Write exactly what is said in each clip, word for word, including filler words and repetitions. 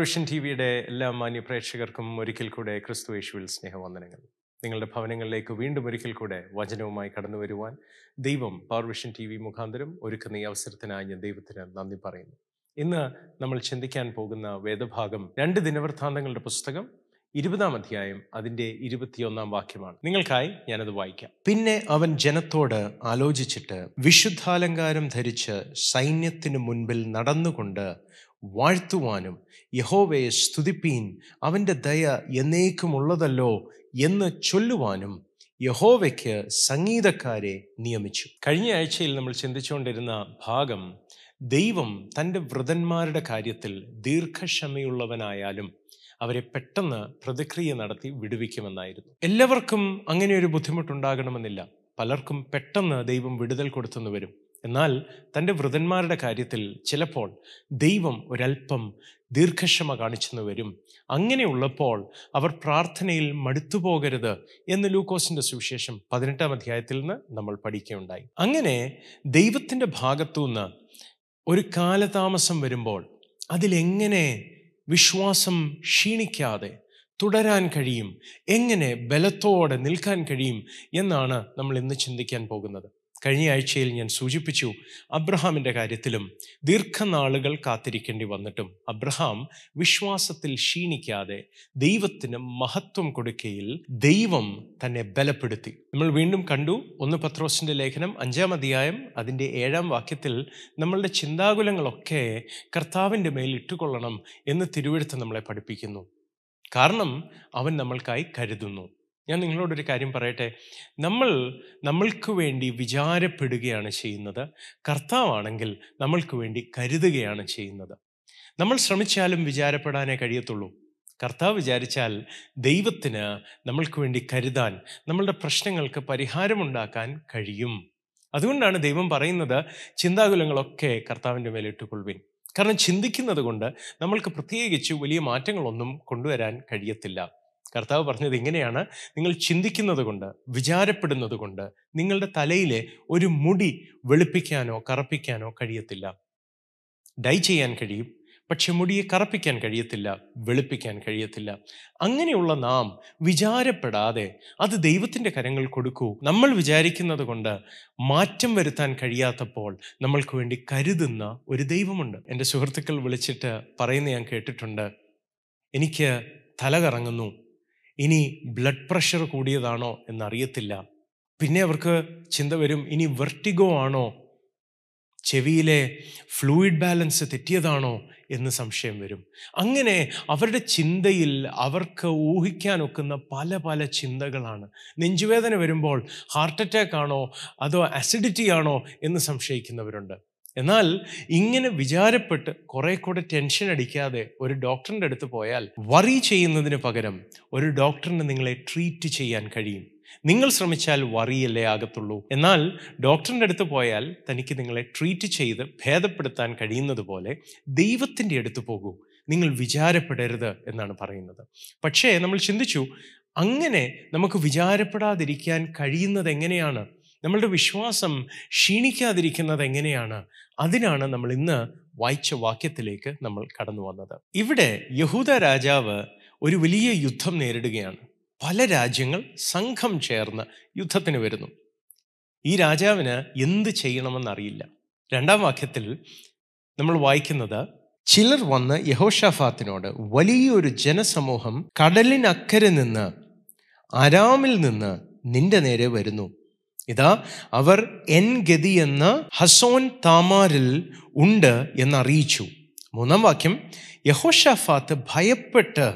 Vision T വിയുടെ എല്ലാ മാന്യ പ്രേക്ഷകർക്കും ഒരിക്കൽ കൂടെ ക്രിസ്തു യേശുവിൽ സ്നേഹവന്ദനങ്ങൾ. നിങ്ങളുടെ ഭവനങ്ങളിലേക്ക് വീണ്ടും ഒരിക്കൽ കൂടെ വചനവുമായി കടന്നു വരുവാൻ ദൈവം പവർ വിഷൻ ടി വി മുഖാന്തരം ഒരുക്കുന്ന ഈ അവസരത്തിനായി ഞാൻ ദൈവത്തിന് നന്ദി പറയുന്നു. ഇന്ന് നമ്മൾ ചിന്തിക്കാൻ പോകുന്ന വേദഭാഗം രണ്ട് ദിനവൃത്താന്തങ്ങളുടെ പുസ്തകം ഇരുപതാം അധ്യായം അതിൻ്റെ ഇരുപത്തിയൊന്നാം വാക്യമാണ്. നിങ്ങൾക്കായി ഞാനത് വായിക്കാം. പിന്നെ അവൻ ജനത്തോട് ആലോചിച്ചിട്ട് വിശുദ്ധാലങ്കാരം ധരിച്ച് സൈന്യത്തിന് മുൻപിൽ നടന്നുകൊണ്ട് വാഴ്ത്തുവാനും യഹോവയെ സ്തുതിപ്പീൻ, അവൻ്റെ ദയ എന്നേക്കുമുള്ളതല്ലോ എന്ന് ചൊല്ലുവാനും യഹോവയ്ക്ക് സംഗീതക്കാരെ നിയമിച്ചു. കഴിഞ്ഞ ആഴ്ചയിൽ നമ്മൾ ചിന്തിച്ചുകൊണ്ടിരുന്ന ഭാഗം ദൈവം തൻ്റെ വൃതന്മാരുടെ കാര്യത്തിൽ ദീർഘക്ഷമയുള്ളവനായാലും അവരെ പെട്ടെന്ന് പ്രതിക്രിയ നടത്തി വിടുവിക്കുമെന്നായിരുന്നു. എല്ലാവർക്കും അങ്ങനെ ഒരു ബുദ്ധിമുട്ടുണ്ടാകണമെന്നില്ല. പലർക്കും പെട്ടെന്ന് ദൈവം വിടുതൽ കൊടുത്തെന്ന് വരും. എന്നാൽ തൻ്റെ വൃതന്മാരുടെ കാര്യത്തിൽ ചിലപ്പോൾ ദൈവം ഒരൽപ്പം ദീർഘക്ഷമ കാണിച്ചെന്ന് വരും. അങ്ങനെയുള്ളപ്പോൾ അവർ പ്രാർത്ഥനയിൽ മടുത്തുപോകരുത് എന്ന് ലൂക്കോസിൻ്റെ സുവിശേഷം പതിനെട്ടാം അധ്യായത്തിൽ നിന്ന് നമ്മൾ പഠിക്കുകയുണ്ടായി. അങ്ങനെ ദൈവത്തിൻ്റെ ഭാഗത്തുനിന്ന് ഒരു കാലതാമസം വരുമ്പോൾ അതിലെങ്ങനെ വിശ്വാസം ക്ഷീണിക്കാതെ തുടരാൻ കഴിയും, എങ്ങനെ ബലത്തോടെ നിൽക്കാൻ കഴിയും എന്നാണ് നമ്മൾ ഇന്ന് ചിന്തിക്കാൻ പോകുന്നത്. കഴിഞ്ഞ ആഴ്ചയിൽ ഞാൻ സൂചിപ്പിച്ചു, അബ്രഹാമിൻ്റെ കാര്യത്തിലും ദീർഘനാളുകൾ കാത്തിരിക്കേണ്ടി വന്നിട്ടും അബ്രഹാം വിശ്വാസത്തിൽ ക്ഷീണിക്കാതെ ദൈവത്തിന് മഹത്വം കൊടുക്കയിൽ ദൈവം തന്നെ ബലപ്പെടുത്തി. നമ്മൾ വീണ്ടും കണ്ടു ഒന്ന് പത്രോസിൻ്റെ ലേഖനം അഞ്ചാം അധ്യായം അതിൻ്റെ ഏഴാം വാക്യത്തിൽ നമ്മളുടെ ചിന്താകുലങ്ങളൊക്കെ കർത്താവിൻ്റെ മേൽ ഇട്ടുകൊള്ളണം എന്ന് തിരുവെഴുത്ത് നമ്മളെ പഠിപ്പിക്കുന്നു. കാരണം അവൻ നമ്മൾക്കായി കരുതുന്നു. ഞാൻ നിങ്ങളോടൊരു കാര്യം പറയട്ടെ, നമ്മൾ നമ്മൾക്ക് വേണ്ടി വിചാരപ്പെടുകയാണ് ചെയ്യുന്നത്, കർത്താവാണെങ്കിൽ നമ്മൾക്ക് വേണ്ടി കരുതുകയാണ് ചെയ്യുന്നത്. നമ്മൾ ശ്രമിച്ചാലും വിചാരപ്പെടാനേ കഴിയത്തുള്ളൂ. കർത്താവ് വിചാരിച്ചാൽ ദൈവത്തിന് നമ്മൾക്ക് വേണ്ടി കരുതാൻ, നമ്മളുടെ പ്രശ്നങ്ങൾക്ക് പരിഹാരമുണ്ടാക്കാൻ കഴിയും. അതുകൊണ്ടാണ് ദൈവം പറയുന്നത് ചിന്താകുലങ്ങളൊക്കെ കർത്താവിൻ്റെ മേലിട്ടുകൊള്ളുവിൻ. കാരണം ചിന്തിക്കുന്നത് കൊണ്ട് നമ്മൾക്ക് പ്രത്യേകിച്ച് വലിയ മാറ്റങ്ങളൊന്നും കൊണ്ടുവരാൻ കഴിയത്തില്ല. കർത്താവ് പറഞ്ഞത് ഇങ്ങനെയാണ്, നിങ്ങൾ ചിന്തിക്കുന്നത് കൊണ്ട്, വിചാരപ്പെടുന്നത് കൊണ്ട് നിങ്ങളുടെ തലയിലെ ഒരു മുടി വെളുപ്പിക്കാനോ കറുപ്പിക്കാനോ കഴിയത്തില്ല. ഡൈ ചെയ്യാൻ കഴിയും, പക്ഷെ മുടിയെ കറുപ്പിക്കാൻ കഴിയത്തില്ല, വെളുപ്പിക്കാൻ കഴിയത്തില്ല. അങ്ങനെയുള്ള നാം വിചാരപ്പെടാതെ അത് ദൈവത്തിൻ്റെ കരങ്ങൾ കൊടുക്കൂ. നമ്മൾ വിചാരിക്കുന്നത് കൊണ്ട് മാറ്റം വരുത്താൻ കഴിയാത്തപ്പോൾ നമ്മൾക്ക് വേണ്ടി കരുതുന്ന ഒരു ദൈവമുണ്ട്. എൻ്റെ സുഹൃത്തുക്കൾ വിളിച്ചിട്ട് പറയുന്നത് ഞാൻ കേട്ടിട്ടുണ്ട്, എനിക്ക് തല കറങ്ങുന്നു, ഇനി ബ്ലഡ് പ്രഷർ കൂടിയതാണോ എന്നറിയത്തില്ല. പിന്നെ അവർക്ക് ചിന്ത വരും, ഇനി വെർട്ടിഗോ ആണോ, ചെവിയിലെ ഫ്ലൂയിഡ് ബാലൻസ് തെറ്റിയതാണോ എന്ന് സംശയം വരും. അങ്ങനെ അവരുടെ ചിന്തയിൽ അവർക്ക് ഊഹിക്കാനൊക്കുന്ന പല പല ചിന്തകളാണ്. നെഞ്ചുവേദന വരുമ്പോൾ ഹാർട്ട് അറ്റാക്ക് ആണോ അതോ അസിഡിറ്റി ആണോ എന്ന് സംശയിക്കുന്നവരുണ്ട്. എന്നാൽ ഇങ്ങനെ വിചാരപ്പെട്ട് കുറെ കൂടെ ടെൻഷൻ അടിക്കാതെ ഒരു ഡോക്ടറിൻ്റെ അടുത്ത് പോയാൽ വറി ചെയ്യുന്നതിന് പകരം ഒരു ഡോക്ടറിന് നിങ്ങളെ ട്രീറ്റ് ചെയ്യാൻ കഴിയും. നിങ്ങൾ ശ്രമിച്ചാൽ വറിയല്ലേ ആകത്തുള്ളൂ. എന്നാൽ ഡോക്ടറിൻ്റെ അടുത്ത് പോയാൽ തനിക്ക് നിങ്ങളെ ട്രീറ്റ് ചെയ്ത് ഭേദപ്പെടുത്താൻ കഴിയുന്നത് പോലെ ദൈവത്തിൻ്റെ അടുത്ത് പോകൂ, നിങ്ങൾ വിചാരപ്പെടരുത് എന്നാണ് പറയുന്നത്. പക്ഷേ നമ്മൾ ചിന്തിച്ചു, അങ്ങനെ നമുക്ക് വിചാരപ്പെടാതിരിക്കാൻ കഴിയുന്നത് എങ്ങനെയാണ്, നമ്മളുടെ വിശ്വാസം ക്ഷീണിക്കാതിരിക്കുന്നത് എങ്ങനെയാണ്? അതിനാണ് നമ്മൾ ഇന്ന് വായിച്ച വാക്യത്തിലേക്ക് നമ്മൾ കടന്നു വന്നത്. ഇവിടെ യഹൂദ രാജാവ് ഒരു വലിയ യുദ്ധം നേരിടുകയാണ്. പല രാജ്യങ്ങൾ സംഘം ചേർന്ന് യുദ്ധത്തിന് വരുന്നു. ഈ രാജാവിന് എന്ത് ചെയ്യണമെന്നറിയില്ല. രണ്ടാം വാക്യത്തിൽ നമ്മൾ വായിക്കുന്നത്, ചിലർ വന്ന് യഹോഷാഫാത്തിനോട്, വലിയൊരു ജനസമൂഹം കടലിനക്കരെ നിന്ന് അരാമിൽ നിന്ന് നിന്റെ നേരെ വരുന്നു. ഇതാ അവർ എൻ ഗതി എന്ന ഹസോൻ താമാരിൽ ഉണ്ട് എന്നറിയിച്ചു. മൂന്നാം വാക്യം, യഹോഷാഫാത്ത് ഭയപ്പെട്ട്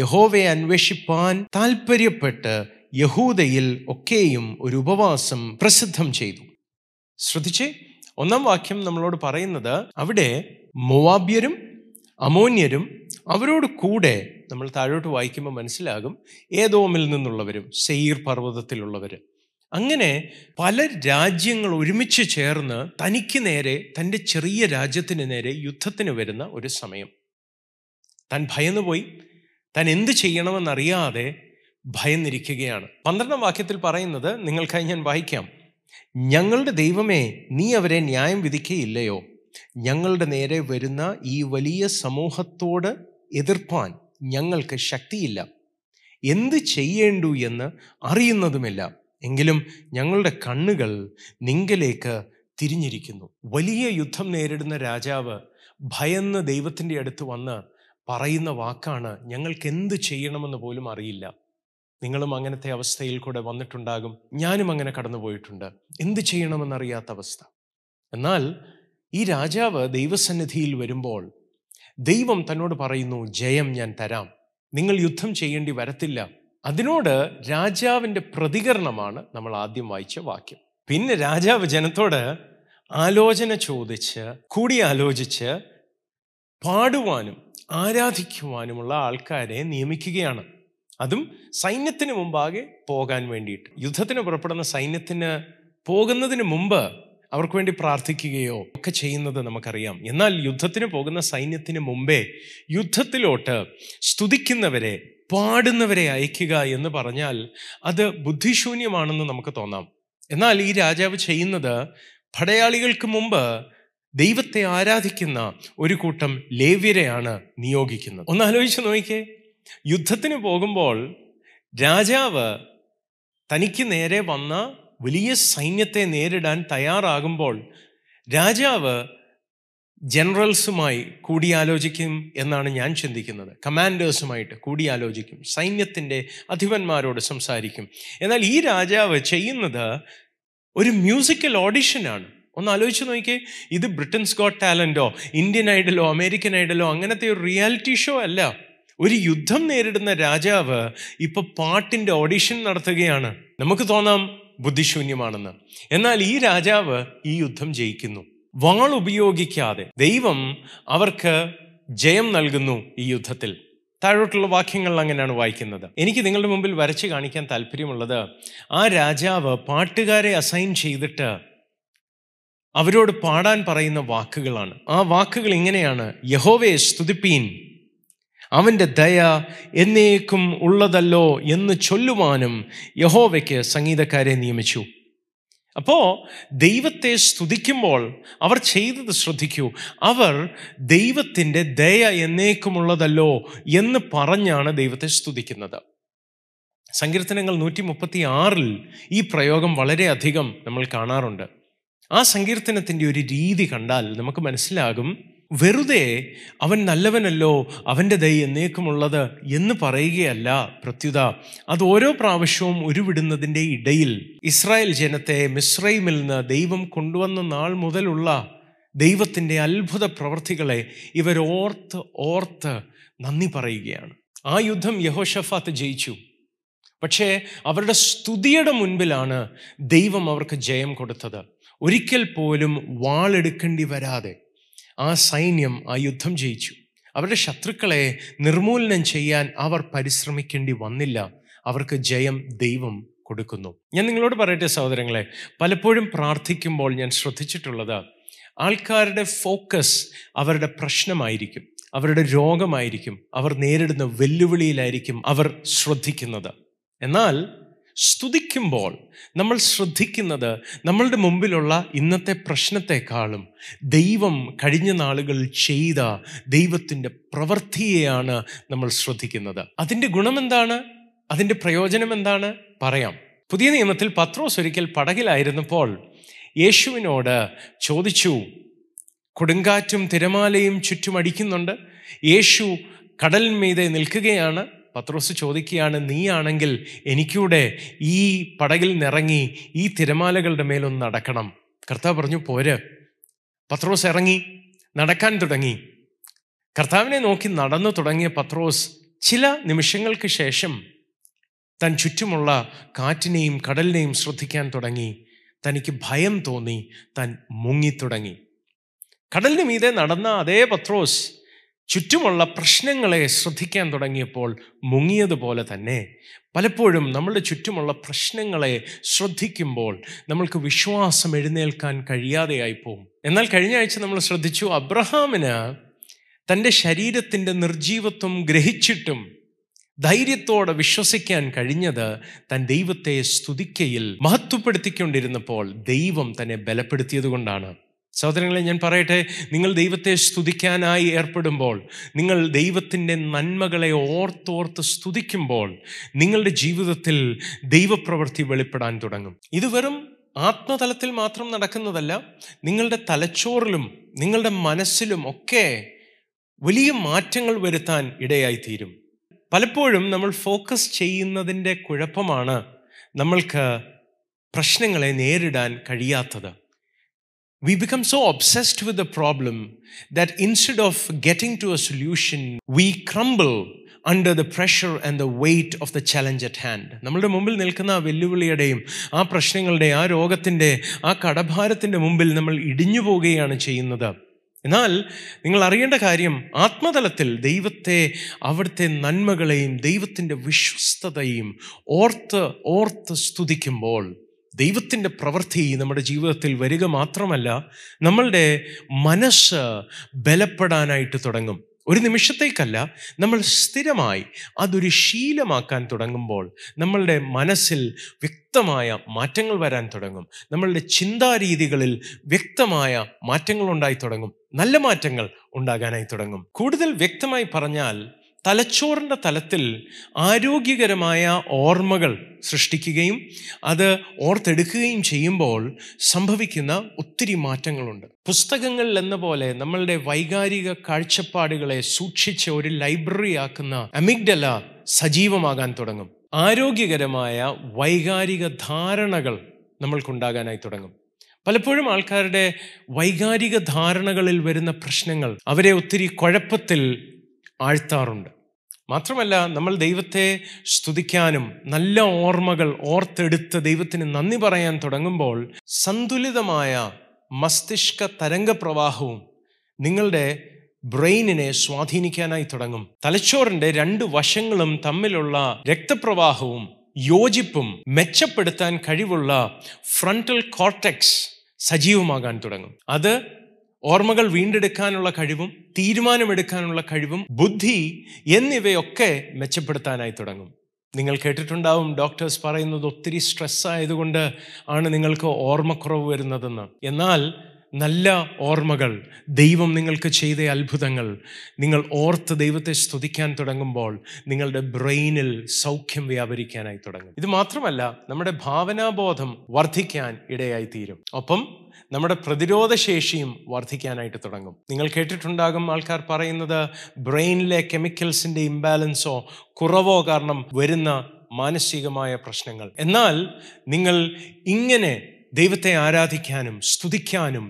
യഹോവയെ അന്വേഷിപ്പാൻ താൽപ്പര്യപ്പെട്ട് യഹൂദയിൽ ഒക്കെയും ഒരു ഉപവാസം പ്രസിദ്ധം ചെയ്തു. ശ്രദ്ധിച്ചേ, ഒന്നാം വാക്യം നമ്മളോട് പറയുന്നത് അവിടെ മോവാബ്യരും അമോന്യരും അവരോട് കൂടെ, നമ്മൾ താഴോട്ട് വായിക്കുമ്പോൾ മനസ്സിലാകും, ഏദോമിൽ നിന്നുള്ളവരും സെയീർ പർവ്വതത്തിലുള്ളവരും, അങ്ങനെ പല രാജ്യങ്ങൾ ഒരുമിച്ച് ചേർന്ന് തനിക്ക് നേരെ, തൻ്റെ ചെറിയ രാജ്യത്തിന് നേരെ യുദ്ധത്തിന് വരുന്ന ഒരു സമയം. താൻ ഭയന്നുപോയി, താൻ എന്ത് ചെയ്യണമെന്നറിയാതെ ഭയന്നിരിക്കുകയാണ്. പന്ത്രണ്ടാം വാക്യത്തിൽ പറയുന്നത് നിങ്ങൾക്കായി ഞാൻ വായിക്കാം. ഞങ്ങളുടെ ദൈവമേ, നീ അവരെ ന്യായം വിധിക്കുകയില്ലയോ? ഞങ്ങളുടെ നേരെ വരുന്ന ഈ വലിയ സമൂഹത്തോട് എതിർപ്പാൻ ഞങ്ങൾക്ക് ശക്തിയില്ല, എന്ത് ചെയ്യേണ്ടു എന്ന് അറിയുന്നതുമില്ല. എങ്കിലും ഞങ്ങളുടെ കണ്ണുകൾ നിങ്കലേക്ക് തിരിഞ്ഞിരിക്കുന്നു. വലിയ യുദ്ധം നേരിടുന്ന രാജാവ് ഭയന്ന് ദൈവത്തിൻ്റെ അടുത്ത് വന്ന് പറയുന്ന വാക്കാണ്, ഞങ്ങൾക്ക് എന്ത് ചെയ്യണമെന്ന് പോലും അറിയില്ല. നിങ്ങളും അങ്ങനത്തെ അവസ്ഥയിൽ കൂടെ വന്നിട്ടുണ്ടാകും. ഞാനും അങ്ങനെ കടന്നു പോയിട്ടുണ്ട്, എന്ത് ചെയ്യണമെന്നറിയാത്ത അവസ്ഥ. എന്നാൽ ഈ രാജാവ് ദൈവസന്നിധിയിൽ വരുമ്പോൾ ദൈവം തന്നോട് പറയുന്നു, ജയം ഞാൻ തരാം, നിങ്ങൾ യുദ്ധം ചെയ്യേണ്ടി വരത്തില്ല. അതിനോട് രാജാവിൻ്റെ പ്രതികരണമാണ് നമ്മൾ ആദ്യം വായിച്ച വാക്യം. പിന്നെ രാജാവ് ജനത്തോട് ആലോചന ചോദിച്ച് കൂടിയാലോചിച്ച് പാടുവാനും ആരാധിക്കുവാനുമുള്ള ആൾക്കാരെ നിയമിക്കുകയാണ്. അതും സൈന്യത്തിന് മുമ്പാകെ പോകാൻ വേണ്ടിയിട്ട്. യുദ്ധത്തിന് പുറപ്പെടുന്ന സൈന്യത്തിന് പോകുന്നതിന് മുമ്പ് അവർക്ക് വേണ്ടി പ്രാർത്ഥിക്കുകയോ ഒക്കെ ചെയ്യുന്നത് നമുക്കറിയാം. എന്നാൽ യുദ്ധത്തിന് പോകുന്ന സൈന്യത്തിന് മുമ്പേ യുദ്ധത്തിലോട്ട് സ്തുതിക്കുന്നവരെ പാടുന്നവരെ അയക്കുക എന്ന് പറഞ്ഞാൽ അത് ബുദ്ധിശൂന്യമാണെന്ന് നമുക്ക് തോന്നാം. എന്നാൽ ഈ രാജാവ് ചെയ്യുന്നത്, പടയാളികൾക്ക് മുമ്പ് ദൈവത്തെ ആരാധിക്കുന്ന ഒരു കൂട്ടം ലേവ്യരെയാണ് നിയോഗിക്കുന്നത്. ഒന്ന് ആലോചിച്ച് നോക്കിക്കേ, യുദ്ധത്തിന് പോകുമ്പോൾ രാജാവ് തനിക്ക് നേരെ വന്ന വലിയ സൈന്യത്തെ നേരിടാൻ തയ്യാറാകുമ്പോൾ രാജാവ് ജനറൽസുമായി കൂടിയാലോചിക്കും എന്നാണ് ഞാൻ ചിന്തിക്കുന്നത്. കമാൻഡേഴ്സുമായിട്ട് കൂടിയാലോചിക്കും, സൈന്യത്തിൻ്റെ അധിപന്മാരോട് സംസാരിക്കും. എന്നാൽ ഈ രാജാവ് ചെയ്യുന്നത് ഒരു മ്യൂസിക്കൽ ഓഡിഷനാണ്. ഒന്ന് ആലോചിച്ച് നോക്കിക്കേ, ഇത് ബ്രിട്ടൻസ് ഗോട്ട് ടാലൻറ്റോ ഇന്ത്യൻ ഐഡലോ അമേരിക്കൻ ഐഡലോ അങ്ങനത്തെ ഒരു റിയാലിറ്റി ഷോ അല്ല. ഒരു യുദ്ധം നേരിടുന്ന രാജാവ് ഇപ്പൊ പാട്ടിൻ്റെ ഓഡിഷൻ നടത്തുകയാണ്. നമുക്ക് തോന്നാം ബുദ്ധിശൂന്യമാണെന്ന്. എന്നാൽ ഈ രാജാവ് ഈ യുദ്ധം ജയിക്കുന്നു. വാൾ ഉപയോഗിക്കാതെ ദൈവം അവർക്ക് ജയം നൽകുന്നു ഈ യുദ്ധത്തിൽ. താഴോട്ടുള്ള വാക്യങ്ങൾ അങ്ങനെയാണ് വായിക്കുന്നത്. എനിക്ക് നിങ്ങളുടെ മുമ്പിൽ വരച്ച് കാണിക്കാൻ താല്പര്യമുള്ളത്, ആ രാജാവ് പാട്ടുകാരെ അസൈൻ ചെയ്തിട്ട് അവരോട് പാടാൻ പറയുന്ന വാക്കുകളാണ്. ആ വാക്കുകൾ ഇങ്ങനെയാണ്: യഹോവയെ സ്തുതിപ്പീൻ, അവൻ്റെ ദയ എന്നേക്കും ഉള്ളതല്ലോ എന്ന് ചൊല്ലുവാനും യഹോവയ്ക്ക് സംഗീതക്കാരെ നിയമിച്ചു. അപ്പോൾ ദൈവത്തെ സ്തുതിക്കുമ്പോൾ അവർ ചെയ്തത് ശ്രദ്ധിക്കൂ. അവർ ദൈവത്തിൻ്റെ ദയ എന്നേക്കുമുള്ളതല്ലോ എന്ന് പറഞ്ഞാണ് ദൈവത്തെ സ്തുതിക്കുന്നത്. സങ്കീർത്തനങ്ങൾ നൂറ്റി മുപ്പത്തി ആറിൽ ഈ പ്രയോഗം വളരെയധികം നമ്മൾ കാണാറുണ്ട്. ആ സങ്കീർത്തനത്തിൻ്റെ ഒരു രീതി കണ്ടാൽ നമുക്ക് മനസ്സിലാകും, വെറുതെ അവൻ നല്ലവനല്ലോ അവൻ്റെ ദയ എന്നേക്കുമുള്ളത് എന്ന് പറയുകയല്ല പ്രത്യുത. അത് ഓരോ പ്രാവശ്യവും ഉരുവിടുന്നതിൻ്റെ ഇടയിൽ ഇസ്രായേൽ ജനത്തെ മിസ്രൈമിൽ നിന്ന് ദൈവം കൊണ്ടുവന്ന നാൾ മുതലുള്ള ദൈവത്തിൻ്റെ അത്ഭുത പ്രവർത്തികളെ ഇവർ ഓർത്ത് ഓർത്ത് നന്ദി പറയുകയാണ്. ആ യുദ്ധം യഹോശഫാത്ത് ജയിച്ചു, പക്ഷേ അവരുടെ സ്തുതിയുടെ മുൻപിലാണ് ദൈവം അവർക്ക് ജയം കൊടുത്തത്. ഒരിക്കൽ പോലും വാളെടുക്കേണ്ടി വരാതെ ആ സൈന്യം ആ യുദ്ധം ജയിച്ചു. അവരുടെ ശത്രുക്കളെ നിർമൂലനം ചെയ്യാൻ അവർ പരിശ്രമിക്കേണ്ടി വന്നില്ല. അവർക്ക് ജയം ദൈവം കൊടുക്കുന്നു. ഞാൻ നിങ്ങളോട് പറയട്ടെ സഹോദരങ്ങളെ, പലപ്പോഴും പ്രാർത്ഥിക്കുമ്പോൾ ഞാൻ ശ്രദ്ധിച്ചിട്ടുള്ളത്, ആൾക്കാരുടെ ഫോക്കസ് അവരുടെ പ്രശ്നമായിരിക്കും, അവരുടെ രോഗമായിരിക്കും, അവർ നേരിടുന്ന വെല്ലുവിളിയിലായിരിക്കും അവർ ശ്രദ്ധിക്കുന്നത്. എന്നാൽ സ്തുതിക്കുമ്പോൾ നമ്മൾ ശ്രദ്ധിക്കുന്നത് നമ്മളുടെ മുമ്പിലുള്ള ഇന്നത്തെ പ്രശ്നത്തെക്കാളും ദൈവം കഴിഞ്ഞ നാളുകളിൽ ചെയ്ത ദൈവത്തിൻ്റെ പ്രവൃത്തിയെയാണ് നമ്മൾ ശ്രദ്ധിക്കുന്നത്. അതിൻ്റെ ഗുണമെന്താണ്? അതിൻ്റെ പ്രയോജനം എന്താണ്? പറയാം. പുതിയ നിയമത്തിൽ പത്രോസ് ഒരിക്കൽ പടകിലായിരുന്നപ്പോൾ യേശുവിനോട് ചോദിച്ചു. കൊടുങ്കാറ്റും തിരമാലയും ചുറ്റുമടിക്കുന്നുണ്ട്, യേശു കടലിന്മീതെ നിൽക്കുകയാണ്. പത്രോസ് ചോദിക്കുകയാണ്, നീയാണെങ്കിൽ എനിക്കൂടെ ഈ പടകിൽ നിറങ്ങി ഈ തിരമാലകളുടെ മേലൊന്ന് നടക്കണം. കർത്താവ് പറഞ്ഞു, പോര്. പത്രോസ് ഇറങ്ങി നടക്കാൻ തുടങ്ങി. കർത്താവിനെ നോക്കി നടന്നു തുടങ്ങിയ പത്രോസ് ചില നിമിഷങ്ങൾക്ക് ശേഷം താൻ ചുറ്റുമുള്ള കാറ്റിനെയും കടലിനെയും ശ്രദ്ധിക്കാൻ തുടങ്ങി. തനിക്ക് ഭയം തോന്നി, താൻ മുങ്ങിത്തുടങ്ങി. കടലിന് മീതെ നടന്ന അതേ പത്രോസ് ചുറ്റുമുള്ള പ്രശ്നങ്ങളെ ശ്രദ്ധിക്കാൻ തുടങ്ങിയപ്പോൾ മുങ്ങിയതുപോലെ തന്നെ പലപ്പോഴും നമ്മളുടെ ചുറ്റുമുള്ള പ്രശ്നങ്ങളെ ശ്രദ്ധിക്കുമ്പോൾ നമ്മൾക്ക് വിശ്വാസം എഴുന്നേൽക്കാൻ കഴിയാതെയായി പോകും. എന്നാൽ കഴിഞ്ഞ ആഴ്ച നമ്മൾ ശ്രദ്ധിച്ചു, അബ്രഹാമിന് തൻ്റെ ശരീരത്തിൻ്റെ നിർജീവത്വം ഗ്രഹിച്ചിട്ടും ധൈര്യത്തോടെ വിശ്വസിക്കാൻ കഴിഞ്ഞത് താൻ ദൈവത്തെ സ്തുതിക്കയിൽ മഹത്വപ്പെടുത്തിക്കൊണ്ടിരുന്നപ്പോൾ ദൈവം തന്നെ ബലപ്പെടുത്തിയത് കൊണ്ടാണ്. സഹോദരങ്ങളെ, ഞാൻ പറയട്ടെ, നിങ്ങൾ ദൈവത്തെ സ്തുതിക്കാനായി ഏർപ്പെടുമ്പോൾ, നിങ്ങൾ ദൈവത്തിൻ്റെ നന്മകളെ ഓർത്തോർത്ത് സ്തുതിക്കുമ്പോൾ നിങ്ങളുടെ ജീവിതത്തിൽ ദൈവപ്രവൃത്തി വെളിപ്പെടാൻ തുടങ്ങും. ഇത് വെറും ആത്മതലത്തിൽ മാത്രം നടക്കുന്നതല്ല, നിങ്ങളുടെ തലച്ചോറിലും നിങ്ങളുടെ മനസ്സിലും ഒക്കെ വലിയ മാറ്റങ്ങൾ വരുത്താൻ ഇടയായിത്തീരും. പലപ്പോഴും നമ്മൾ ഫോക്കസ് ചെയ്യുന്നതിൻ്റെ കുഴപ്പമാണ് നമ്മൾക്ക് പ്രശ്നങ്ങളെ നേരിടാൻ കഴിയാത്തത്. We become so obsessed with the problem that instead of getting to a solution, we crumble under the pressure and the weight of the challenge at hand. നമ്മളുടെ മുമ്പിൽ നിൽക്കുന്ന ആ വെല്ലുവിളിയുടെയും ആ പ്രശ്നങ്ങളുടെ ആ രോഗത്തിൻ്റെ ആ കടഭാരത്തിൻ്റെ മുമ്പിൽ നമ്മൾ ഇടിഞ്ഞു പോവുകയാണ് ചെയ്യുന്നത്. എന്നാൽ നിങ്ങൾ അറിയേണ്ട കാര്യം, ആത്മതലത്തിൽ ദൈവത്തെ, അവിടുത്തെ നന്മകളെയും ദൈവത്തിൻ്റെ വിശ്വസ്തതയും ഓർത്ത് ഓർത്ത് സ്തുതിക്കുമ്പോൾ ദൈവത്തിൻ്റെ പ്രവൃത്തി നമ്മുടെ ജീവിതത്തിൽ വരിക മാത്രമല്ല, നമ്മളുടെ മനസ്സ് ബലപ്പെടാനായിട്ട് തുടങ്ങും. ഒരു നിമിഷത്തേക്കല്ല, നമ്മൾ സ്ഥിരമായി അതൊരു ശീലമാക്കാൻ തുടങ്ങുമ്പോൾ നമ്മളുടെ മനസ്സിൽ വ്യക്തമായ മാറ്റങ്ങൾ വരാൻ തുടങ്ങും. നമ്മളുടെ ചിന്താരീതികളിൽ വ്യക്തമായ മാറ്റങ്ങൾ ഉണ്ടായി തുടങ്ങും, നല്ല മാറ്റങ്ങൾ ഉണ്ടാകാനായി തുടങ്ങും. കൂടുതൽ വ്യക്തമായി പറഞ്ഞാൽ, തലച്ചോറിൻ്റെ തലത്തിൽ ആരോഗ്യകരമായ ഓർമ്മകൾ സൃഷ്ടിക്കുകയും അത് ഓർത്തെടുക്കുകയും ചെയ്യുമ്പോൾ സംഭവിക്കുന്ന ഒത്തിരി മാറ്റങ്ങളുണ്ട്. പുസ്തകങ്ങളിൽ എന്ന പോലെ നമ്മളുടെ വൈകാരിക കാഴ്ചപ്പാടുകളെ സൂക്ഷിച്ച് ഒരു ലൈബ്രറി ആക്കുന്ന അമിഗ്ഡല സജീവമാകാൻ തുടങ്ങും. ആരോഗ്യകരമായ വൈകാരിക ധാരണകൾ നമ്മൾക്കുണ്ടാകാനായി തുടങ്ങും. പലപ്പോഴും ആൾക്കാരുടെ വൈകാരിക ധാരണകളിൽ വരുന്ന പ്രശ്നങ്ങൾ അവരെ ഒത്തിരി കുഴപ്പത്തിൽ ആഴ്ത്താറുണ്ട്. മാത്രമല്ല, നമ്മൾ ദൈവത്തെ സ്തുതിക്കാനും നല്ല ഓർമ്മകൾ ഓർത്തെടുത്ത് ദൈവത്തിന് നന്ദി പറയാൻ തുടങ്ങുമ്പോൾ സന്തുലിതമായ മസ്തിഷ്ക തരംഗ പ്രവാഹവും നിങ്ങളുടെ ബ്രെയിനിനെ സ്വാധീനിക്കാനായി തുടങ്ങും. തലച്ചോറിൻ്റെ രണ്ട് വശങ്ങളും തമ്മിലുള്ള രക്തപ്രവാഹവും യോജിപ്പും മെച്ചപ്പെടുത്താൻ കഴിവുള്ള ഫ്രണ്ടൽ കോർട്ടെക്സ് സജീവമാകാൻ തുടങ്ങും. അത് ഓർമ്മകൾ വീണ്ടെടുക്കാനുള്ള കഴിവും തീരുമാനമെടുക്കാനുള്ള കഴിവും ബുദ്ധി എന്നിവയൊക്കെ മെച്ചപ്പെടുത്താനായി തുടങ്ങും. നിങ്ങൾ കേട്ടിട്ടുണ്ടാവും, ഡോക്ടേഴ്സ് പറയുന്നത് ഒത്തിരി സ്ട്രെസ്സായതുകൊണ്ട് ആണ് നിങ്ങൾക്ക് ഓർമ്മക്കുറവ് വരുന്നതെന്ന്. എന്നാൽ നല്ല ഓർമ്മകൾ, ദൈവം നിങ്ങൾക്ക് ചെയ്ത അത്ഭുതങ്ങൾ നിങ്ങൾ ഓർത്ത് ദൈവത്തെ സ്തുതിക്കാൻ തുടങ്ങുമ്പോൾ നിങ്ങളുടെ ബ്രെയിനിൽ സൗഖ്യം വ്യാപരിക്കാനായി തുടങ്ങും. ഇത് മാത്രമല്ല, നമ്മുടെ ഭാവനാബോധം വർദ്ധിക്കാൻ ഇടയായിത്തീരും. ഒപ്പം നമ്മുടെ പ്രതിരോധശേഷിയും വർദ്ധിക്കാനായിട്ട് തുടങ്ങും. നിങ്ങൾ കേട്ടിട്ടുണ്ടാകും ആൾക്കാർ പറയുന്നത് ബ്രെയിനിലെ കെമിക്കൽസിൻ്റെ ഇംബാലൻസോ കുറവോ കാരണം വരുന്ന മാനസികമായ പ്രശ്നങ്ങൾ. എന്നാൽ നിങ്ങൾ ഇങ്ങനെ ദൈവത്തെ ആരാധിക്കാനും സ്തുതിക്കാനും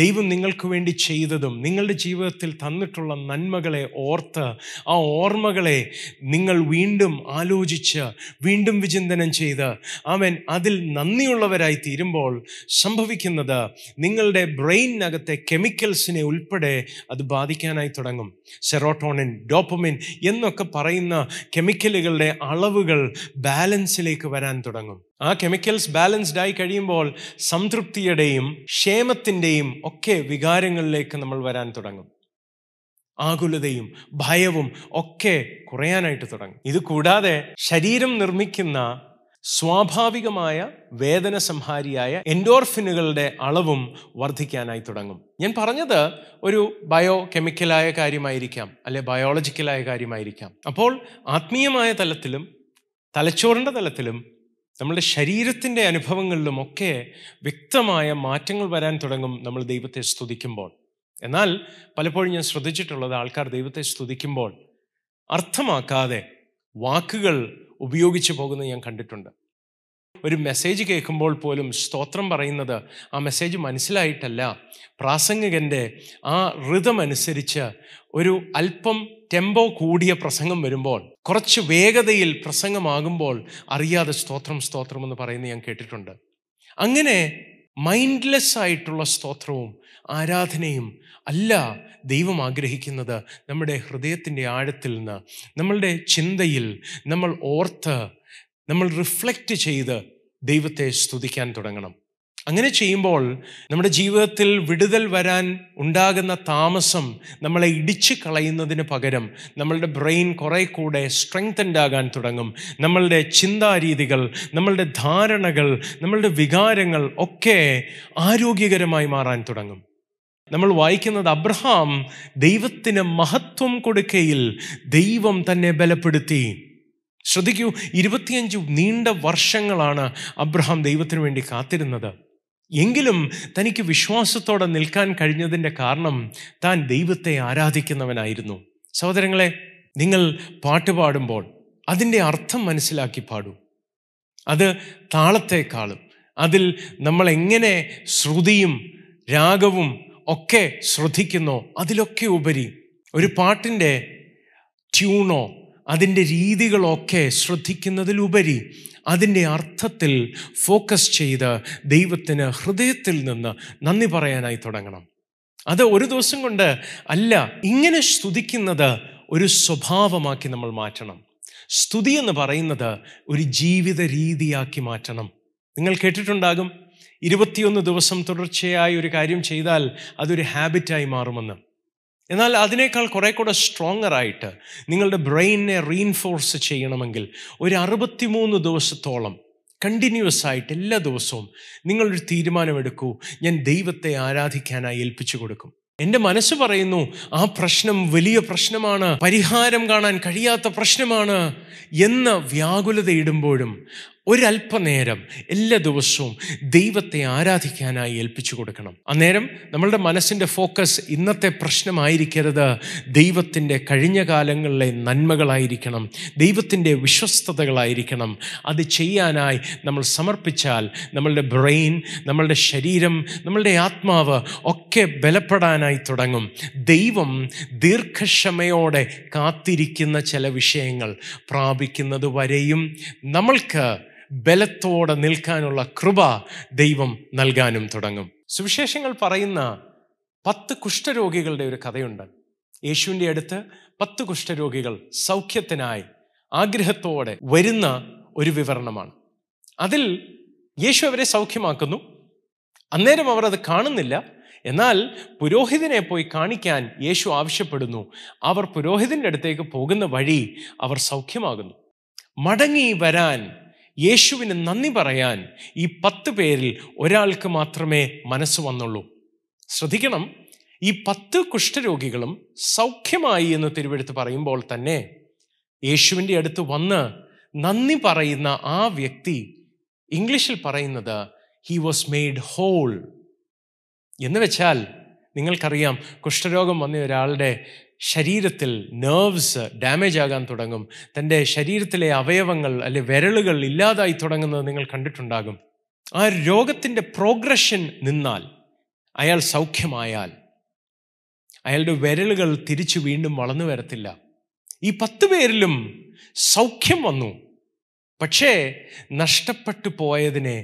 ദൈവം നിങ്ങൾക്ക് വേണ്ടി ചെയ്തതും നിങ്ങളുടെ ജീവിതത്തിൽ തന്നിട്ടുള്ള നന്മകളെ ഓർത്ത് ആ ഓർമ്മകളെ നിങ്ങൾ വീണ്ടും ആലോചിച്ച് വീണ്ടും വിചിന്തനം ചെയ്ത് അവൻ അതിൽ നന്ദിയുള്ളവരായി തീരുമ്പോൾ സംഭവിക്കുന്നത്, നിങ്ങളുടെ ബ്രെയിനിനകത്തെ കെമിക്കൽസിനെ ഉൾപ്പെടെ അത് ബാധിക്കാനായി തുടങ്ങും. സെറോട്ടോണിൻ, ഡോപ്പമിൻ എന്നൊക്കെ പറയുന്ന കെമിക്കലുകളുടെ അളവുകൾ ബാലൻസിലേക്ക് വരാൻ തുടങ്ങും. ആ കെമിക്കൽസ് ബാലൻസ്ഡ് ആയി കഴിയുമ്പോൾ സംതൃപ്തിയുടെയും ക്ഷേമത്തിൻ്റെയും ഒക്കെ വികാരങ്ങളിലേക്ക് നമ്മൾ വരാൻ തുടങ്ങും. ആകുലതയും ഭയവും ഒക്കെ കുറയാനായിട്ട് തുടങ്ങും. ഇത് കൂടാതെ ശരീരം നിർമ്മിക്കുന്ന സ്വാഭാവികമായ വേദന സംഹാരിയായ എൻഡോർഫിനുകളുടെ അളവും വർദ്ധിക്കാനായി തുടങ്ങും. ഞാൻ പറഞ്ഞത് ഒരു ബയോ കെമിക്കലായ കാര്യമായിരിക്കാം, അല്ലെ ബയോളജിക്കലായ കാര്യമായിരിക്കാം. അപ്പോൾ ആത്മീയമായ തലത്തിലും തലച്ചോറിൻ്റെ തലത്തിലും നമ്മുടെ ശരീരത്തിൻ്റെ അനുഭവങ്ങളിലുമൊക്കെ വ്യക്തമായ മാറ്റങ്ങൾ വരാൻ തുടങ്ങും നമ്മൾ ദൈവത്തെ സ്തുതിക്കുമ്പോൾ. എന്നാൽ പലപ്പോഴും ഞാൻ ശ്രദ്ധിച്ചിട്ടുള്ളത്, ആൾക്കാർ ദൈവത്തെ സ്തുതിക്കുമ്പോൾ അർത്ഥമാക്കാതെ വാക്കുകൾ ഉപയോഗിച്ച് പോകുന്നത് ഞാൻ കണ്ടിട്ടുണ്ട്. ഒരു മെസ്സേജ് കേൾക്കുമ്പോൾ പോലും സ്തോത്രം പറയുന്നത് ആ മെസ്സേജ് മനസ്സിലായിട്ടല്ല, പ്രാസംഗികൻ്റെ ആ ഋതമനുസരിച്ച് ഒരു അല്പം ടെമ്പോ കൂടിയ പ്രസംഗം വരുമ്പോൾ, കുറച്ച് വേഗതയിൽ പ്രസംഗമാകുമ്പോൾ അറിയാതെ സ്തോത്രം സ്തോത്രം എന്ന് പറയുന്നത് ഞാൻ കേട്ടിട്ടുണ്ട്. അങ്ങനെ മൈൻഡ്ലെസ് ആയിട്ടുള്ള സ്തോത്രവും ആരാധനയും അല്ല ദൈവം ആഗ്രഹിക്കുന്നത്. നമ്മുടെ ഹൃദയത്തിൻ്റെ ആഴത്തിൽ നിന്ന്, നമ്മളുടെ ചിന്തയിൽ നമ്മൾ ഓർത്ത് നമ്മൾ റിഫ്ലക്റ്റ് ചെയ്ത് ദൈവത്തെ സ്തുതിക്കാൻ തുടങ്ങണം. അങ്ങനെ ചെയ്യുമ്പോൾ നമ്മുടെ ജീവിതത്തിൽ വിടുതൽ വരാൻ ഉണ്ടാകുന്ന താമസം നമ്മളെ ഇടിച്ചു കളയുന്നതിന് പകരം നമ്മളുടെ ബ്രെയിൻ കുറേ കൂടെ സ്ട്രെങ്തൻഡ് ആകാൻ തുടങ്ങും. നമ്മളുടെ ചിന്താരീതികൾ, നമ്മളുടെ ധാരണകൾ, നമ്മളുടെ വികാരങ്ങൾ ഒക്കെ ആരോഗ്യകരമായി മാറാൻ തുടങ്ങും. നമ്മൾ വായിക്കുന്നത് അബ്രഹാം ദൈവത്തിന് മഹത്വം കൊടുക്കയിൽ ദൈവം തന്നെ ബലപ്പെടുത്തി. ശ്രദ്ധിക്കൂ, ഇരുപത്തിയഞ്ച് നീണ്ട വർഷങ്ങളാണ് അബ്രഹാം ദൈവത്തിന് വേണ്ടി കാത്തിരുന്നത്. എങ്കിലും തനിക്ക് വിശ്വാസത്തോടെ നിൽക്കാൻ കഴിഞ്ഞതിൻ്റെ കാരണം താൻ ദൈവത്തെ ആരാധിക്കുന്നവനായിരുന്നു. സഹോദരങ്ങളെ, നിങ്ങൾ പാട്ടുപാടുമ്പോൾ അതിൻ്റെ അർത്ഥം മനസ്സിലാക്കി പാടൂ. അത് താളത്തെക്കാളും അതിൽ നമ്മളെങ്ങനെ ശ്രുതിയും രാഗവും ഒക്കെ ശ്രദ്ധിക്കുന്നോ അതിലൊക്കെ ഉപരി ഒരു പാട്ടിൻ്റെ ട്യൂണോ അതിൻ്റെ രീതികളോ ഒക്കെ ശ്രദ്ധിക്കുന്നതിലുപരി അതിൻ്റെ അർത്ഥത്തിൽ ഫോക്കസ് ചെയ്ത് ദൈവത്തിന് ഹൃദയത്തിൽ നിന്ന് നന്ദി പറയാനായി തുടങ്ങണം. അത് ഒരു ദിവസം കൊണ്ട് അല്ല, ഇങ്ങനെ സ്തുതിക്കുന്നത് ഒരു സ്വഭാവമാക്കി നമ്മൾ മാറ്റണം. സ്തുതി എന്ന് പറയുന്നത് ഒരു ജീവിത രീതിയാക്കി മാറ്റണം. നിങ്ങൾ കേട്ടിട്ടുണ്ടാകും, ഇരുപത്തിയൊന്ന് ദിവസം തുടർച്ചയായി ഒരു കാര്യം ചെയ്താൽ അതൊരു ഹാബിറ്റായി മാറുമെന്ന്. എന്നാൽ അതിനേക്കാൾ കുറെ കൂടെ സ്ട്രോങ്ങറായിട്ട് നിങ്ങളുടെ ബ്രെയിനിനെ റീഇൻഫോഴ്സ് ചെയ്യണമെങ്കിൽ ഒരു അറുപത്തിമൂന്ന് ദിവസത്തോളം കണ്ടിന്യൂസ് ആയിട്ട് എല്ലാ ദിവസവും നിങ്ങളൊരു തീരുമാനമെടുക്കൂ, ഞാൻ ദൈവത്തെ ആരാധിക്കാനായി ഏൽപ്പിച്ചു കൊടുക്കും. എൻ്റെ മനസ്സ് പറയുന്നു ആ പ്രശ്നം വലിയ പ്രശ്നമാണ്, പരിഹാരം കാണാൻ കഴിയാത്ത പ്രശ്നമാണ് എന്ന വ്യാകുലതയിടുമ്പോഴും ഒരല്പനേരം എല്ലാ ദിവസവും ദൈവത്തെ ആരാധിക്കാനായി ഏൽപ്പിച്ചു കൊടുക്കണം. അന്നേരം നമ്മളുടെ മനസ്സിൻ്റെ ഫോക്കസ് ഇന്നത്തെ പ്രശ്നമായിരിക്കരുത്, ദൈവത്തിൻ്റെ കഴിഞ്ഞ കാലങ്ങളിലെ നന്മകളായിരിക്കണം, ദൈവത്തിൻ്റെ വിശ്വസ്തതകളായിരിക്കണം. അത് ചെയ്യാനായി നമ്മൾ സമർപ്പിച്ചാൽ നമ്മളുടെ ബ്രെയിൻ, നമ്മളുടെ ശരീരം, നമ്മളുടെ ആത്മാവ് ഒക്കെ ബലപ്പെടാനായി തുടങ്ങും. ദൈവം ദീർഘക്ഷമയോടെ കാത്തിരിക്കുന്ന ചില വിഷയങ്ങൾ പ്രാപിക്കുന്നത് വരെയും നമ്മൾക്ക് ബലത്തോടെ നിൽക്കാനുള്ള കൃപ ദൈവം നൽകാനും തുടങ്ങും. സുവിശേഷങ്ങൾ പറയുന്ന പത്ത് കുഷ്ഠരോഗികളുടെ ഒരു കഥയുണ്ട്. യേശുവിൻ്റെ അടുത്ത് പത്ത് കുഷ്ഠരോഗികൾ സൗഖ്യത്തിനായി ആഗ്രഹത്തോടെ വരുന്ന ഒരു വിവരണമാണ്. അതിൽ യേശു അവരെ സൗഖ്യമാക്കുന്നു. അന്നേരം അവർ അത് കാണുന്നില്ല. എന്നാൽ പുരോഹിതനെ പോയി കാണിക്കാൻ യേശു ആവശ്യപ്പെടുന്നു. അവർ പുരോഹിതൻ്റെ അടുത്തേക്ക് പോകുന്ന വഴി അവർ സൗഖ്യമാകുന്നു. മടങ്ങി വരാൻ യേശുവിന് നന്ദി പറയാൻ ഈ പത്ത് പേരിൽ ഒരാൾക്ക് മാത്രമേ മനസ്സ് വന്നുള്ളൂ. ശ്രദ്ധിക്കണം, ഈ പത്ത് കുഷ്ഠരോഗികളും സൗഖ്യമായി എന്ന് തിരുവെഴുത്ത് പറയുമ്പോൾ തന്നെ യേശുവിൻ്റെ അടുത്ത് വന്ന് നന്ദി പറയുന്ന ആ വ്യക്തി, ഇംഗ്ലീഷിൽ പറയുന്നത് ഹി വാസ് മെയ്ഡ് ഹോൾ എന്ന് വെച്ചാൽ, നിങ്ങൾക്കറിയാം കുഷ്ഠരോഗം വന്ന ഒരാളുടെ ശരീരത്തിൽ നെർവ്സ് ഡാമേജ് ആകാൻ തുടങ്ങും, തൻ്റെ ശരീരത്തിലെ അവയവങ്ങൾ അല്ലെ വിരലുകൾ ഇല്ലാതായി തുടങ്ങുന്നത് നിങ്ങൾ കണ്ടിട്ടുണ്ടാകും. ആ രോഗത്തിൻ്റെ പ്രോഗ്രഷൻ നിന്നാൽ, അയാൾ സൗഖ്യമായാൽ അയാളുടെ വിരലുകൾ തിരിച്ചു വീണ്ടും വളർന്നു വരത്തില്ല. ഈ പത്ത് പേരിലും സൗഖ്യം വന്നു, പക്ഷേ നഷ്ടപ്പെട്ടു പോയതിനെ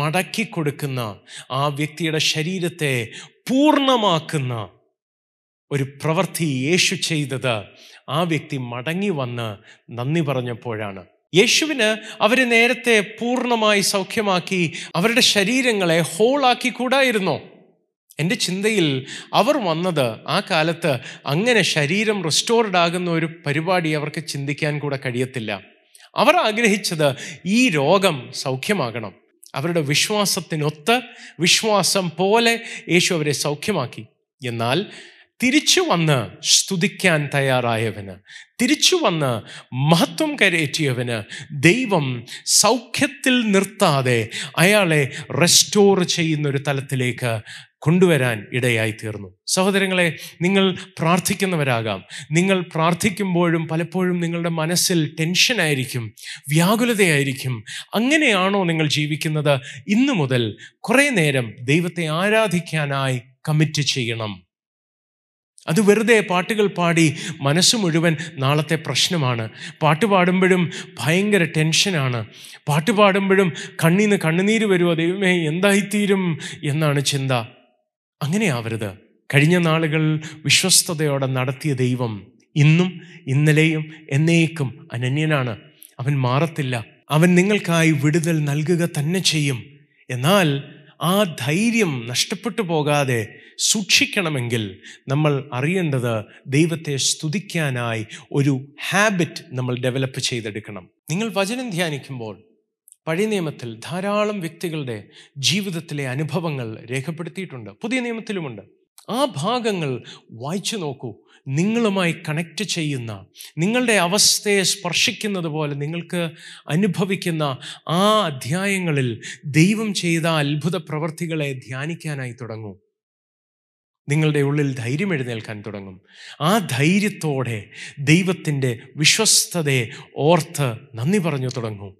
മടക്കി കൊടുക്കുന്ന ആ വ്യക്തിയുടെ ശരീരത്തെ പൂർണ്ണമാക്കുന്ന ഒരു പ്രവൃത്തി യേശു ചെയ്തത് ആ വ്യക്തി മടങ്ങി വന്ന് നന്ദി പറഞ്ഞപ്പോഴാണ്. യേശുവിന് അവരെ നേരത്തെ പൂർണ്ണമായി സൗഖ്യമാക്കി അവരുടെ ശരീരങ്ങളെ ഹോളാക്കി കൂടായിരുന്നോ? എൻ്റെ ചിന്തയിൽ അവർ വന്നത് ആ കാലത്ത് അങ്ങനെ ശരീരം റിസ്റ്റോർഡ് ആകുന്ന ഒരു പരിപാടി അവർക്ക് ചിന്തിക്കാൻ കൂടെ കഴിയത്തില്ല. അവർ ആഗ്രഹിച്ചത് ഈ രോഗം സൗഖ്യമാകണം. അവരുടെ വിശ്വാസത്തിനൊത്ത് വിശ്വാസം പോലെ യേശു അവരെ സൗഖ്യമാക്കി. എന്നാൽ തിരിച്ചു വന്ന് സ്തുതിക്കാൻ തയ്യാറായവന്, തിരിച്ചു വന്ന് മഹത്വം കരയേറ്റിയവന് ദൈവം സൗഖ്യത്തിൽ നിർത്താതെ അയാളെ റെസ്റ്റോർ ചെയ്യുന്നൊരു തലത്തിലേക്ക് കൊണ്ടുവരാൻ ഇടയായി തീർന്നു. സഹോദരങ്ങളെ, നിങ്ങൾ പ്രാർത്ഥിക്കുന്നവരാകാം. നിങ്ങൾ പ്രാർത്ഥിക്കുമ്പോഴും പലപ്പോഴും നിങ്ങളുടെ മനസ്സിൽ ടെൻഷനായിരിക്കും, വ്യാകുലതയായിരിക്കും. അങ്ങനെയാണോ നിങ്ങൾ ജീവിക്കുന്നത്? ഇന്നു മുതൽ കുറേ നേരം ദൈവത്തെ ആരാധിക്കാനായി കമ്മിറ്റ് ചെയ്യണം. അത് വെറുതെ പാട്ടുകൾ പാടി മനസ്സ് മുഴുവൻ നാളത്തെ പ്രശ്നമാണ്, പാട്ട് പാടുമ്പോഴും ഭയങ്കര ടെൻഷനാണ്, പാട്ട് പാടുമ്പോഴും കണ്ണീന്ന് കണ്ണുനീര് വരുമോ, ദൈവമേ എന്തായിത്തീരും എന്നാണ് ചിന്ത. അങ്ങനെ ആവരുത്. കഴിഞ്ഞ നാളുകൾ വിശ്വസ്തയോടെ നടത്തിയ ദൈവം ഇന്നും ഇന്നലെയും എന്നേക്കും അനന്യനാണ്. അവൻ മാറത്തില്ല. അവൻ നിങ്ങൾക്കായി വിടുതൽ നൽകുക തന്നെ ചെയ്യും. എന്നാൽ ആ ധൈര്യം നഷ്ടപ്പെട്ടു പോകാതെ സൂക്ഷിക്കണമെങ്കിൽ നമ്മൾ അറിയേണ്ടത് ദൈവത്തെ സ്തുതിക്കാനായി ഒരു ഹാബിറ്റ് നമ്മൾ ഡെവലപ്പ് ചെയ്തെടുക്കണം. നിങ്ങൾ വചനം ധ്യാനിക്കുമ്പോൾ പഴയ നിയമത്തിൽ ധാരാളം വ്യക്തികളുടെ ജീവിതത്തിലെ അനുഭവങ്ങൾ രേഖപ്പെടുത്തിയിട്ടുണ്ട്, പുതിയ നിയമത്തിലുമുണ്ട്. ആ ഭാഗങ്ങൾ വായിച്ചു നോക്കൂ. നിങ്ങളുമായി കണക്റ്റ് ചെയ്യുന്ന, നിങ്ങളുടെ അവസ്ഥയെ സ്പർശിക്കുന്നത് പോലെ നിങ്ങൾക്ക് അനുഭവിക്കുന്ന ആ അധ്യായങ്ങളിൽ ദൈവം ചെയ്ത അത്ഭുത പ്രവർത്തികളെ ധ്യാനിക്കാനായി തുടങ്ങും. നിങ്ങളുടെ ഉള്ളിൽ ധൈര്യം എഴുന്നേൽക്കാൻ തുടങ്ങും. ആ ധൈര്യത്തോടെ ദൈവത്തിൻ്റെ വിശ്വസ്തതയെ ഓർത്ത് നന്ദി പറഞ്ഞു തുടങ്ങും.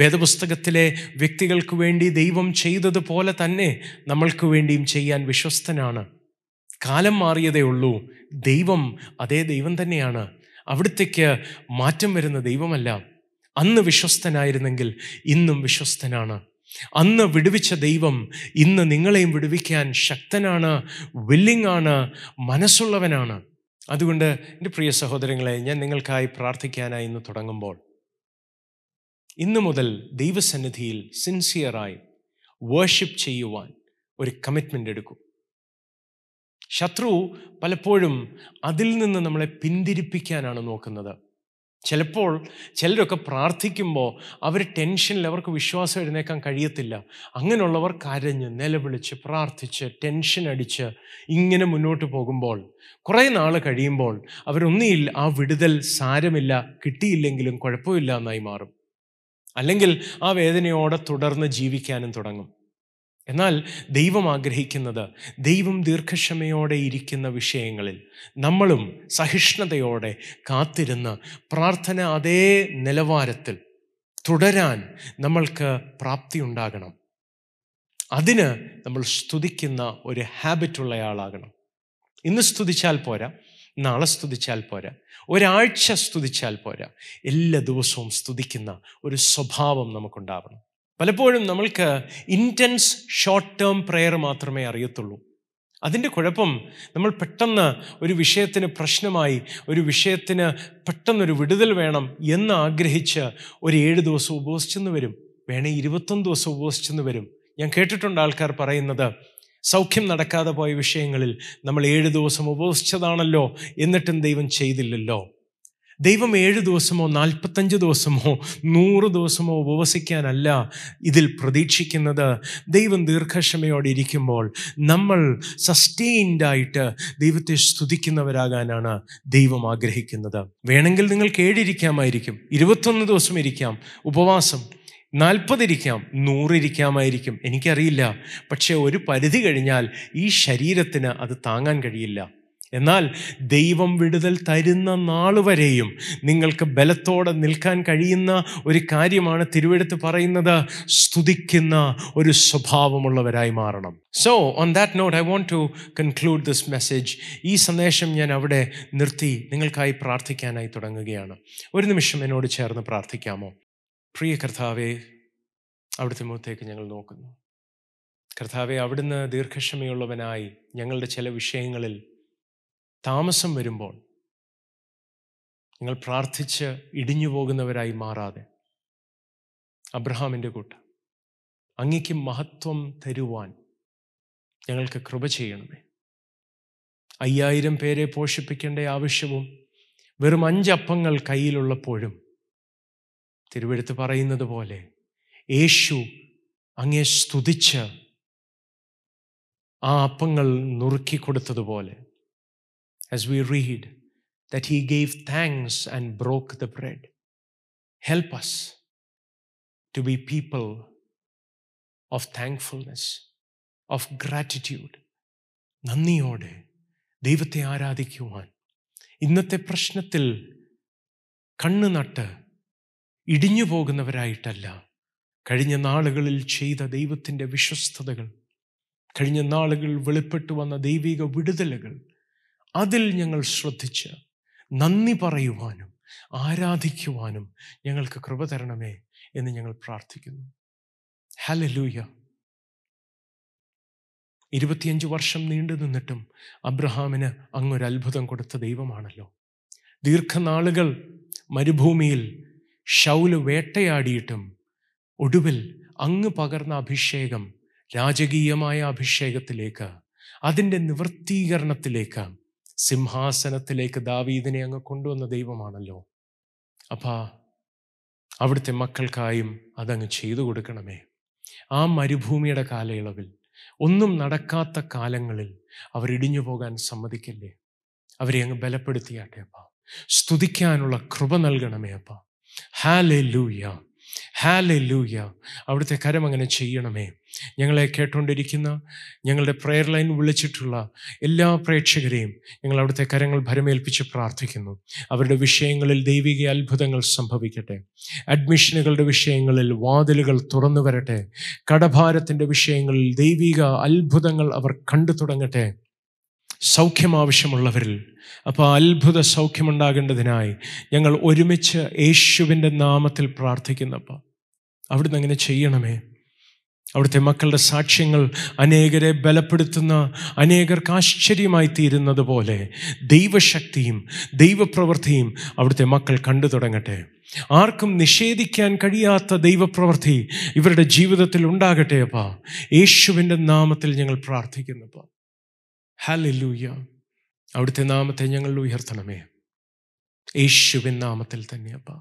വേദപുസ്തകത്തിലെ വ്യക്തികൾക്ക് വേണ്ടി ദൈവം ചെയ്തതുപോലെ തന്നെ നമ്മൾക്ക് വേണ്ടിയും ചെയ്യാൻ വിശ്വസ്തനാണ്. കാലം മാറിയതേ ഉള്ളൂ, ദൈവം അതേ ദൈവം തന്നെയാണ്. അവിടത്തേക്ക് മാറ്റം വരുന്ന ദൈവമല്ല. അന്ന് വിശ്വസ്തനായിരുന്നെങ്കിൽ ഇന്നും വിശ്വസ്തനാണ്. അന്ന് വിടുവിച്ച ദൈവം ഇന്ന് നിങ്ങളെയും വിടുവിക്കാൻ ശക്തനാണ്, വില്ലിംഗ് ആണ്, മനസ്സുള്ളവനാണ്. അതുകൊണ്ട് എൻ്റെ പ്രിയ സഹോദരങ്ങളെ, ഞാൻ നിങ്ങൾക്കായി പ്രാർത്ഥിക്കാനായി ഇന്ന് തുടങ്ങുമ്പോൾ, ഇന്നു മുതൽ ദൈവസന്നിധിയിൽ സിൻസിയറായി വേർഷിപ്പ് ചെയ്യുവാൻ ഒരു കമ്മിറ്റ്മെൻ്റ് എടുക്കും. ശത്രു പലപ്പോഴും അതിൽ നിന്ന് നമ്മളെ പിന്തിരിപ്പിക്കാനാണ് നോക്കുന്നത്. ചിലപ്പോൾ ചിലരൊക്കെ പ്രാർത്ഥിക്കുമ്പോൾ അവർ ടെൻഷനിൽ, അവർക്ക് വിശ്വാസം എഴുന്നേക്കാൻ കഴിയത്തില്ല. അങ്ങനെയുള്ളവർ കരഞ്ഞ് നിലവിളിച്ച് പ്രാർത്ഥിച്ച് ടെൻഷൻ അടിച്ച് ഇങ്ങനെ മുന്നോട്ട് പോകുമ്പോൾ കുറേ നാൾ കഴിയുമ്പോൾ അവരൊന്നിൽ ആ വിടുതൽ സാരമില്ല, കിട്ടിയില്ലെങ്കിലും കുഴപ്പമില്ല എന്നായി മാറും. അല്ലെങ്കിൽ ആ വേദനയോടെ തുടർന്ന് ജീവിക്കാനും തുടങ്ങും. എന്നാൽ ദൈവം ആഗ്രഹിക്കുന്നത്, ദൈവം ദീർഘക്ഷമയോടെ ഇരിക്കുന്ന വിഷയങ്ങളിൽ നമ്മളും സഹിഷ്ണുതയോടെ കാത്തിരുന്ന് പ്രാർത്ഥന അതേ നിലവാരത്തിൽ തുടരാൻ നമ്മൾക്ക് പ്രാപ്തിയുണ്ടാകണം. അതിന് നമ്മൾ സ്തുതിക്കുന്ന ഒരു ഹാബിറ്റുള്ളയാളാകണം. ഇന്ന് സ്തുതിച്ചാൽ പോരാ, നാളെ സ്തുതിച്ചാൽ പോരാ, ഒരാഴ്ച സ്തുതിച്ചാൽ പോരാ, എല്ലാ ദിവസവും സ്തുതിക്കുന്ന ഒരു സ്വഭാവം നമുക്കുണ്ടാവണം. പലപ്പോഴും നമ്മൾക്ക് ഇൻറ്റൻസ് ഷോർട്ട് ടേം പ്രെയർ മാത്രമേ അറിയത്തുള്ളൂ. അതിൻ്റെ കുഴപ്പം, നമ്മൾ പെട്ടെന്ന് ഒരു വിഷയത്തിന് പ്രശ്നമായി, ഒരു വിഷയത്തിന് പെട്ടെന്നൊരു വിടുതൽ വേണം എന്ന് ആഗ്രഹിച്ച് ഒരു ഏഴ് ദിവസം ഉപവസിച്ചെന്ന് വരും, വേണേൽ ഇരുപത്തൊന്ന് ദിവസം ഉപവസിച്ചെന്ന് വരും. ഞാൻ കേട്ടിട്ടുണ്ട് ആൾക്കാർ പറയുന്നത്, സൗഖ്യം നടക്കാതെ പോയ വിഷയങ്ങളിൽ നമ്മൾ ഏഴ് ദിവസം ഉപവസിച്ചതാണല്ലോ, എന്നിട്ടും ദൈവം ചെയ്തില്ലല്ലോ. ദൈവം ഏഴ് ദിവസമോ നാൽപ്പത്തഞ്ച് ദിവസമോ നൂറ് ദിവസമോ ഉപവസിക്കാനല്ല ഇതിൽ പ്രതീക്ഷിക്കുന്നത്. ദൈവം ദീർഘക്ഷമയോടെ ഇരിക്കുമ്പോൾ നമ്മൾ സസ്റ്റെയിൻഡായിട്ട് ദൈവത്തെ സ്തുതിക്കുന്നവരാകാനാണ് ദൈവം ആഗ്രഹിക്കുന്നത്. വേണമെങ്കിൽ നിങ്ങൾക്ക് ഏഴിരിക്കാമായിരിക്കും, ഇരുപത്തൊന്ന് ദിവസം ഇരിക്കാം ഉപവാസം, നാൽപ്പതിരിക്കാം, നൂറിരിക്കാമായിരിക്കും, എനിക്കറിയില്ല. പക്ഷേ ഒരു പരിധി കഴിഞ്ഞാൽ ഈ ശരീരത്തിന് അത് താങ്ങാൻ കഴിയില്ല. എന്നാൽ ദൈവം വിടുതൽ തരുന്ന നാളുവരെയും നിങ്ങൾക്ക് ബലത്തോടെ നിൽക്കാൻ കഴിയുന്ന ഒരു കാര്യമാണ് തിരുവെഴുത്ത് പറയുന്നത്, സ്തുതിക്കുന്ന ഒരു സ്വഭാവമുള്ളവരായി മാറണം. So on that note I want to conclude this message. ഈ സന്ദേശം ഞാൻ അവിടെ നിർത്തി നിങ്ങൾക്കായി പ്രാർത്ഥിക്കാനായി തുടങ്ങുകയാണ്. ഒരു നിമിഷം എന്നോട് ചേർന്ന് പ്രാർത്ഥിക്കാമോ? പ്രിയ കർത്താവേ, അവിടുത്തെ മുഖത്തേക്ക് ഞങ്ങൾ നോക്കുന്നു. കർത്താവെ, അവിടുന്ന് ദീർഘക്ഷമയുള്ളവനായി ഞങ്ങളുടെ ചില വിഷയങ്ങളിൽ താമസം വരുമ്പോൾ ഞങ്ങൾ പ്രാർത്ഥിച്ച് ഇടിഞ്ഞു പോകുന്നവരായി മാറാതെ, അബ്രഹാമിൻ്റെ കൂട്ട് അങ്ങേക്ക് മഹത്വം തരുവാൻ ഞങ്ങൾക്ക് കൃപ ചെയ്യണമേ. അയ്യായിരം പേരെ പോഷിപ്പിക്കേണ്ട ആവശ്യവും വെറും അഞ്ചപ്പങ്ങൾ കയ്യിലുള്ളപ്പോഴും തിരുവെഴുത്ത് പറയുന്നത് പോലെ യേശു അങ്ങേ സ്തുതിച്ച് ആ അപ്പങ്ങൾ നുറുക്കിക്കൊടുത്തതുപോലെ, as we read that he gave thanks and broke the bread, help us to be people of thankfulness, of gratitude. നന്ദിയോടെ ദൈവത്തെ ആരാധിക്കുവാൻ, ഇന്നത്തെ പ്രശ്നത്തിൽ കണ്ണു നട്ട് ഇടിഞ്ഞു പോകുന്നവരായിട്ടല്ല, കഴിഞ്ഞ നാളുകളിൽ ചെയ്ത ദൈവത്തിൻ്റെ വിശ്വസ്തതകൾ, കഴിഞ്ഞ നാളുകളിൽ വെളിപ്പെട്ടു വന്ന ദൈവിക വിടുതലുകൾ, അതിൽ ഞങ്ങൾ ശ്രദ്ധിച്ച് നന്ദി പറയുവാനും ആരാധിക്കുവാനും ഞങ്ങൾക്ക് കൃപ തരണമേ എന്ന് ഞങ്ങൾ പ്രാർത്ഥിക്കുന്നു. ഹല്ലേലൂയ. ഇരുപത്തിയഞ്ച് വർഷം നീണ്ടു നിന്നിട്ടും അബ്രഹാമിന് അങ്ങൊരു അത്ഭുതം കൊടുത്ത ദൈവമാണല്ലോ. ദീർഘനാളുകൾ മരുഭൂമിയിൽ ശൗല് വേട്ടയാടിയിട്ടും ഒടുവിൽ അങ്ങ് പകർന്ന അഭിഷേകം, രാജകീയമായ അഭിഷേകത്തിലേക്ക്, അതിൻ്റെ നിവൃത്തീകരണത്തിലേക്ക്, സിംഹാസനത്തിലേക്ക് ദാവീദിനെ അങ്ങ് കൊണ്ടുവന്ന ദൈവമാണല്ലോ. അപ്പാ, അവിടുത്തെ മക്കൾക്കായും അതങ്ങ് ചെയ്തു കൊടുക്കണമേ. ആ മരുഭൂമിയുടെ കാലയളവിൽ, ഒന്നും നടക്കാത്ത കാലങ്ങളിൽ, അവരിടിഞ്ഞു പോകാൻ സമ്മതിക്കല്ലേ. അവരെ അങ്ങ് ബലപ്പെടുത്തിയാട്ടെ അപ്പാ. സ്തുതിക്കാനുള്ള കൃപ നൽകണമേ അപ്പാ. Hallelujah, hallelujah. അവിടുത്തെ കരം അങ്ങനെ ചെയ്യണമേ. ഞങ്ങളെ കേട്ടുകൊണ്ടിരിക്കുന്ന, ഞങ്ങളുടെ പ്രെയർ ലൈൻ വിളിച്ചിട്ടുള്ള എല്ലാ പ്രേക്ഷകരെയും ഞങ്ങൾ അവിടുത്തെ കരങ്ങൾ ഭരമേൽപ്പിച്ച് പ്രാർത്ഥിക്കുന്നു. അവരുടെ വിഷയങ്ങളിൽ ദൈവിക അത്ഭുതങ്ങൾ സംഭവിക്കട്ടെ. അഡ്മിഷനുകളുടെ വിഷയങ്ങളിൽ വാതിലുകൾ തുറന്നു വരട്ടെ. കടഭാരത്തിൻ്റെ വിഷയങ്ങളിൽ ദൈവിക അത്ഭുതങ്ങൾ അവർ കണ്ടു തുടങ്ങട്ടെ. സൗഖ്യം ആവശ്യമുള്ളവരിൽ അപ്പോൾ അത്ഭുത സൗഖ്യമുണ്ടാകേണ്ടതിനായി ഞങ്ങൾ ഒരുമിച്ച് യേശുവിൻ്റെ നാമത്തിൽ പ്രാർത്ഥിക്കുന്നപ്പോൾ അവിടുന്ന് അങ്ങനെ ചെയ്യണമേ. അവിടുത്തെ മക്കളുടെ സാക്ഷ്യങ്ങൾ അനേകരെ ബലപ്പെടുത്തുന്ന, അനേകർക്ക് ആശ്ചര്യമായി തീരുന്നത് പോലെ ദൈവശക്തിയും ദൈവപ്രവൃത്തിയും അവിടുത്തെ മക്കൾ കണ്ടു തുടങ്ങട്ടെ. ആർക്കും നിഷേധിക്കാൻ കഴിയാത്ത ദൈവപ്രവൃത്തി ഇവരുടെ ജീവിതത്തിൽ ഉണ്ടാകട്ടെ അപ്പാ. യേശുവിൻ്റെ നാമത്തിൽ ഞങ്ങൾ പ്രാർത്ഥിക്കുന്നപ്പാ. ഹല്ലേലൂയ. അവിടുത്തെ നാമത്തെ ഞങ്ങൾ ഉയർത്തണമേ, യേശുവിൻ നാമത്തിൽ തന്നെ അപ്പാ.